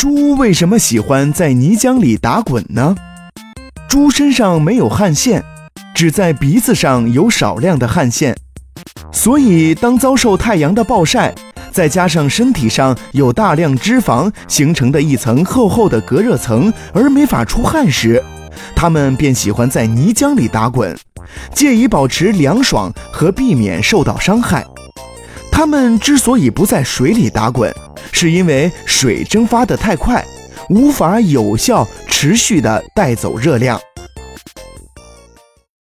猪为什么喜欢在泥浆里打滚呢？猪身上没有汗腺，只在鼻子上有少量的汗腺，所以当遭受太阳的暴晒，再加上身体上有大量脂肪形成的一层厚厚的隔热层而没法出汗时，它们便喜欢在泥浆里打滚，借以保持凉爽和避免受到伤害。它们之所以不在水里打滚，是因为水蒸发得太快，无法有效持续地带走热量。